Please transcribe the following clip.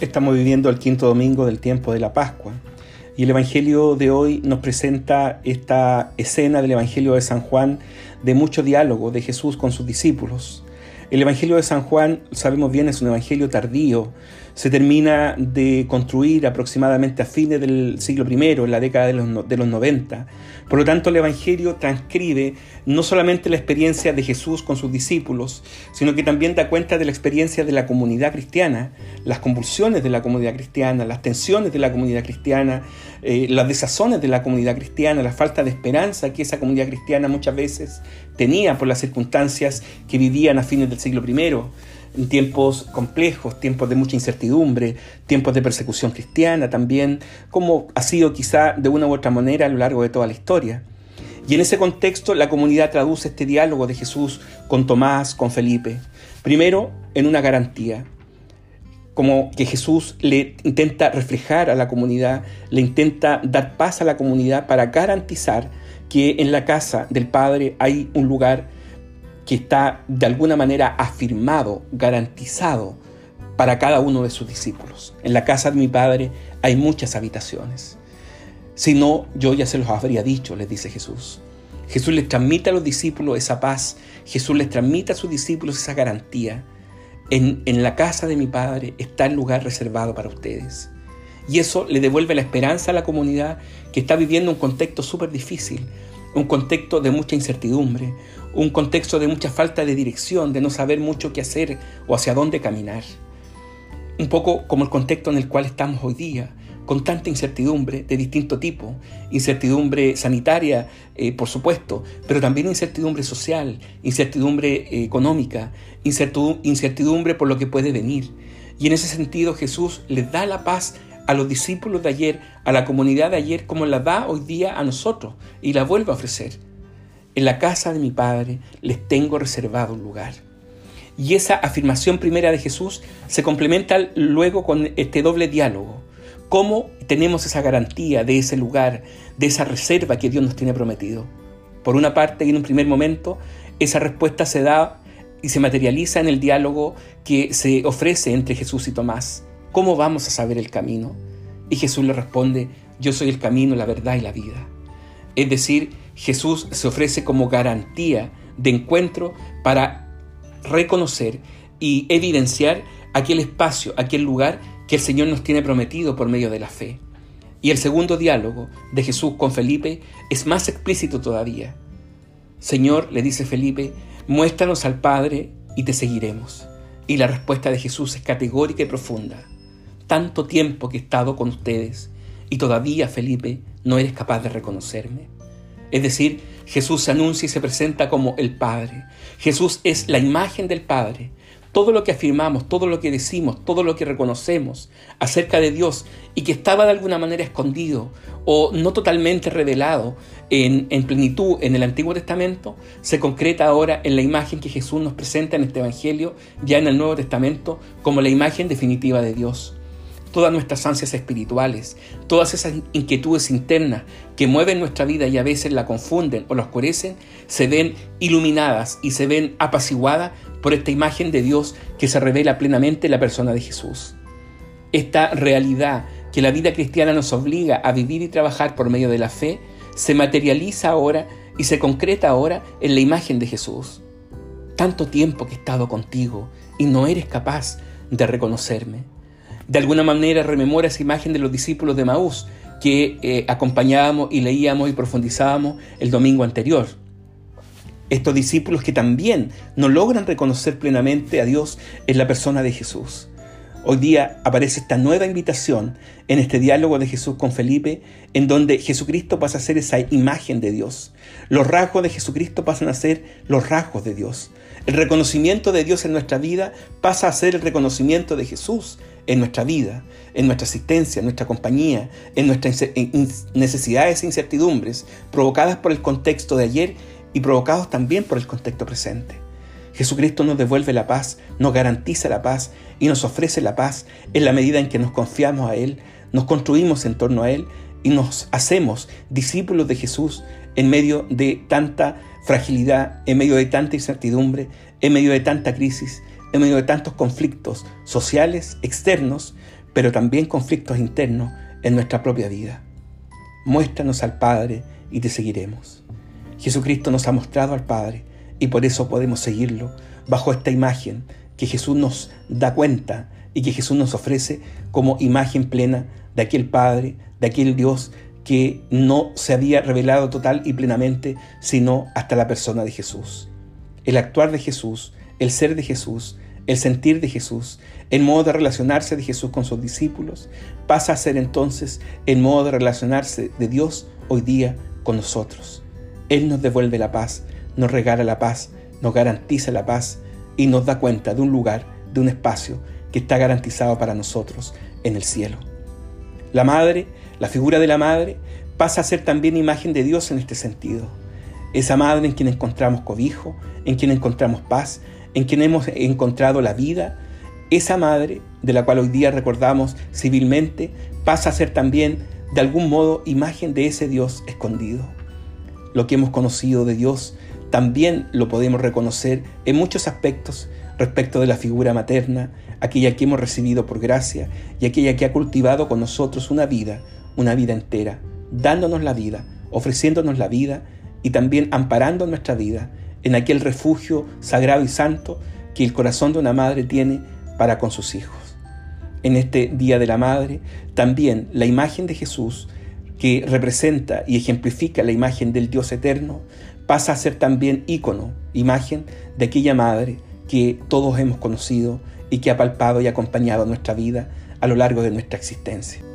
Estamos viviendo el quinto domingo del tiempo de la Pascua y el Evangelio de hoy nos presenta esta escena del Evangelio de San Juan de mucho diálogo de Jesús con sus discípulos. El Evangelio de San Juan, sabemos bien, es un evangelio tardío. Se termina de construir aproximadamente a fines del siglo I, en la década de los 90. Por lo tanto, el Evangelio transcribe no solamente la experiencia de Jesús con sus discípulos, sino que también da cuenta de la experiencia de la comunidad cristiana, las convulsiones de la comunidad cristiana, las tensiones de la comunidad cristiana, las desazones de la comunidad cristiana, la falta de esperanza que esa comunidad cristiana muchas veces tenía por las circunstancias que vivían a fines del siglo I. En tiempos complejos, tiempos de mucha incertidumbre, tiempos de persecución cristiana también, como ha sido quizá de una u otra manera a lo largo de toda la historia. Y en ese contexto la comunidad traduce este diálogo de Jesús con Tomás, con Felipe, primero en una garantía, como que Jesús le intenta reflejar a la comunidad, le intenta dar paz a la comunidad para garantizar que en la casa del Padre hay un lugar que está de alguna manera afirmado, garantizado para cada uno de sus discípulos. En la casa de mi Padre hay muchas habitaciones. Si no, yo ya se los habría dicho, les dice Jesús. Jesús les transmite a los discípulos esa paz. Jesús les transmite a sus discípulos esa garantía. En la casa de mi Padre está el lugar reservado para ustedes. Y eso le devuelve la esperanza a la comunidad que está viviendo un contexto súper difícil, un contexto de mucha incertidumbre, un contexto de mucha falta de dirección, de no saber mucho qué hacer o hacia dónde caminar. Un poco como el contexto en el cual estamos hoy día, con tanta incertidumbre de distinto tipo, incertidumbre sanitaria, por supuesto, pero también incertidumbre social, incertidumbre económica, incertidumbre por lo que puede venir. Y en ese sentido Jesús les da la paz a los discípulos de ayer, a la comunidad de ayer, como la da hoy día a nosotros y la vuelve a ofrecer. En la casa de mi Padre les tengo reservado un lugar. Y esa afirmación primera de Jesús se complementa luego con este doble diálogo. ¿Cómo tenemos esa garantía de ese lugar, de esa reserva que Dios nos tiene prometido? Por una parte, y en un primer momento, esa respuesta se da y se materializa en el diálogo que se ofrece entre Jesús y Tomás. ¿Cómo vamos a saber el camino? Y Jesús le responde, yo soy el camino, la verdad y la vida. Es decir, Jesús se ofrece como garantía de encuentro para reconocer y evidenciar aquel espacio, aquel lugar que el Señor nos tiene prometido por medio de la fe. Y el segundo diálogo de Jesús con Felipe es más explícito todavía. Señor, le dice Felipe, muéstranos al Padre y te seguiremos. Y la respuesta de Jesús es categórica y profunda. Tanto tiempo que he estado con ustedes y todavía, Felipe, no eres capaz de reconocerme. Es decir, Jesús se anuncia y se presenta como el Padre. Jesús es la imagen del Padre. Todo lo que afirmamos, todo lo que decimos, todo lo que reconocemos acerca de Dios y que estaba de alguna manera escondido o no totalmente revelado en plenitud en el Antiguo Testamento, se concreta ahora en la imagen que Jesús nos presenta en este Evangelio, ya en el Nuevo Testamento, como la imagen definitiva de Dios. Todas nuestras ansias espirituales, todas esas inquietudes internas que mueven nuestra vida y a veces la confunden o la oscurecen, se ven iluminadas y se ven apaciguadas por esta imagen de Dios que se revela plenamente en la persona de Jesús. Esta realidad que la vida cristiana nos obliga a vivir y trabajar por medio de la fe, se materializa ahora y se concreta ahora en la imagen de Jesús. Tanto tiempo que he estado contigo y no eres capaz de reconocerme. De alguna manera rememora esa imagen de los discípulos de Emaús que acompañábamos y leíamos y profundizábamos el domingo anterior. Estos discípulos que también no logran reconocer plenamente a Dios en la persona de Jesús. Hoy día aparece esta nueva invitación en este diálogo de Jesús con Felipe, en donde Jesucristo pasa a ser esa imagen de Dios. Los rasgos de Jesucristo pasan a ser los rasgos de Dios. El reconocimiento de Dios en nuestra vida pasa a ser el reconocimiento de Jesús en nuestra vida, en nuestra existencia, en nuestra compañía, en nuestras necesidades e incertidumbres provocadas por el contexto de ayer y provocados también por el contexto presente. Jesucristo nos devuelve la paz, nos garantiza la paz y nos ofrece la paz en la medida en que nos confiamos a Él, nos construimos en torno a Él y nos hacemos discípulos de Jesús en medio de tanta fragilidad, en medio de tanta incertidumbre, en medio de tanta crisis, en medio de tantos conflictos sociales, externos, pero también conflictos internos en nuestra propia vida. Muéstranos al Padre y te seguiremos. Jesucristo nos ha mostrado al Padre y por eso podemos seguirlo bajo esta imagen que Jesús nos da cuenta y que Jesús nos ofrece como imagen plena de aquel Padre, de aquel Dios que no se había revelado total y plenamente, sino hasta la persona de Jesús. El actuar de Jesús, el ser de Jesús, el sentir de Jesús, el modo de relacionarse de Jesús con sus discípulos, pasa a ser entonces el modo de relacionarse de Dios hoy día con nosotros. Él nos devuelve la paz, nos regala la paz, nos garantiza la paz y nos da cuenta de un lugar, de un espacio que está garantizado para nosotros en el cielo. La madre, la figura de la madre, pasa a ser también imagen de Dios en este sentido. Esa madre en quien encontramos cobijo, en quien encontramos paz, en quien hemos encontrado la vida, esa madre de la cual hoy día recordamos civilmente, pasa a ser también, de algún modo, imagen de ese Dios escondido. Lo que hemos conocido de Dios también lo podemos reconocer en muchos aspectos respecto de la figura materna, aquella que hemos recibido por gracia y aquella que ha cultivado con nosotros una vida entera, dándonos la vida, ofreciéndonos la vida y también amparando nuestra vida en aquel refugio sagrado y santo que el corazón de una madre tiene para con sus hijos. En este Día de la Madre, también la imagen de Jesús, que representa y ejemplifica la imagen del Dios eterno, pasa a ser también ícono, imagen de aquella madre que todos hemos conocido y que ha palpado y acompañado nuestra vida a lo largo de nuestra existencia.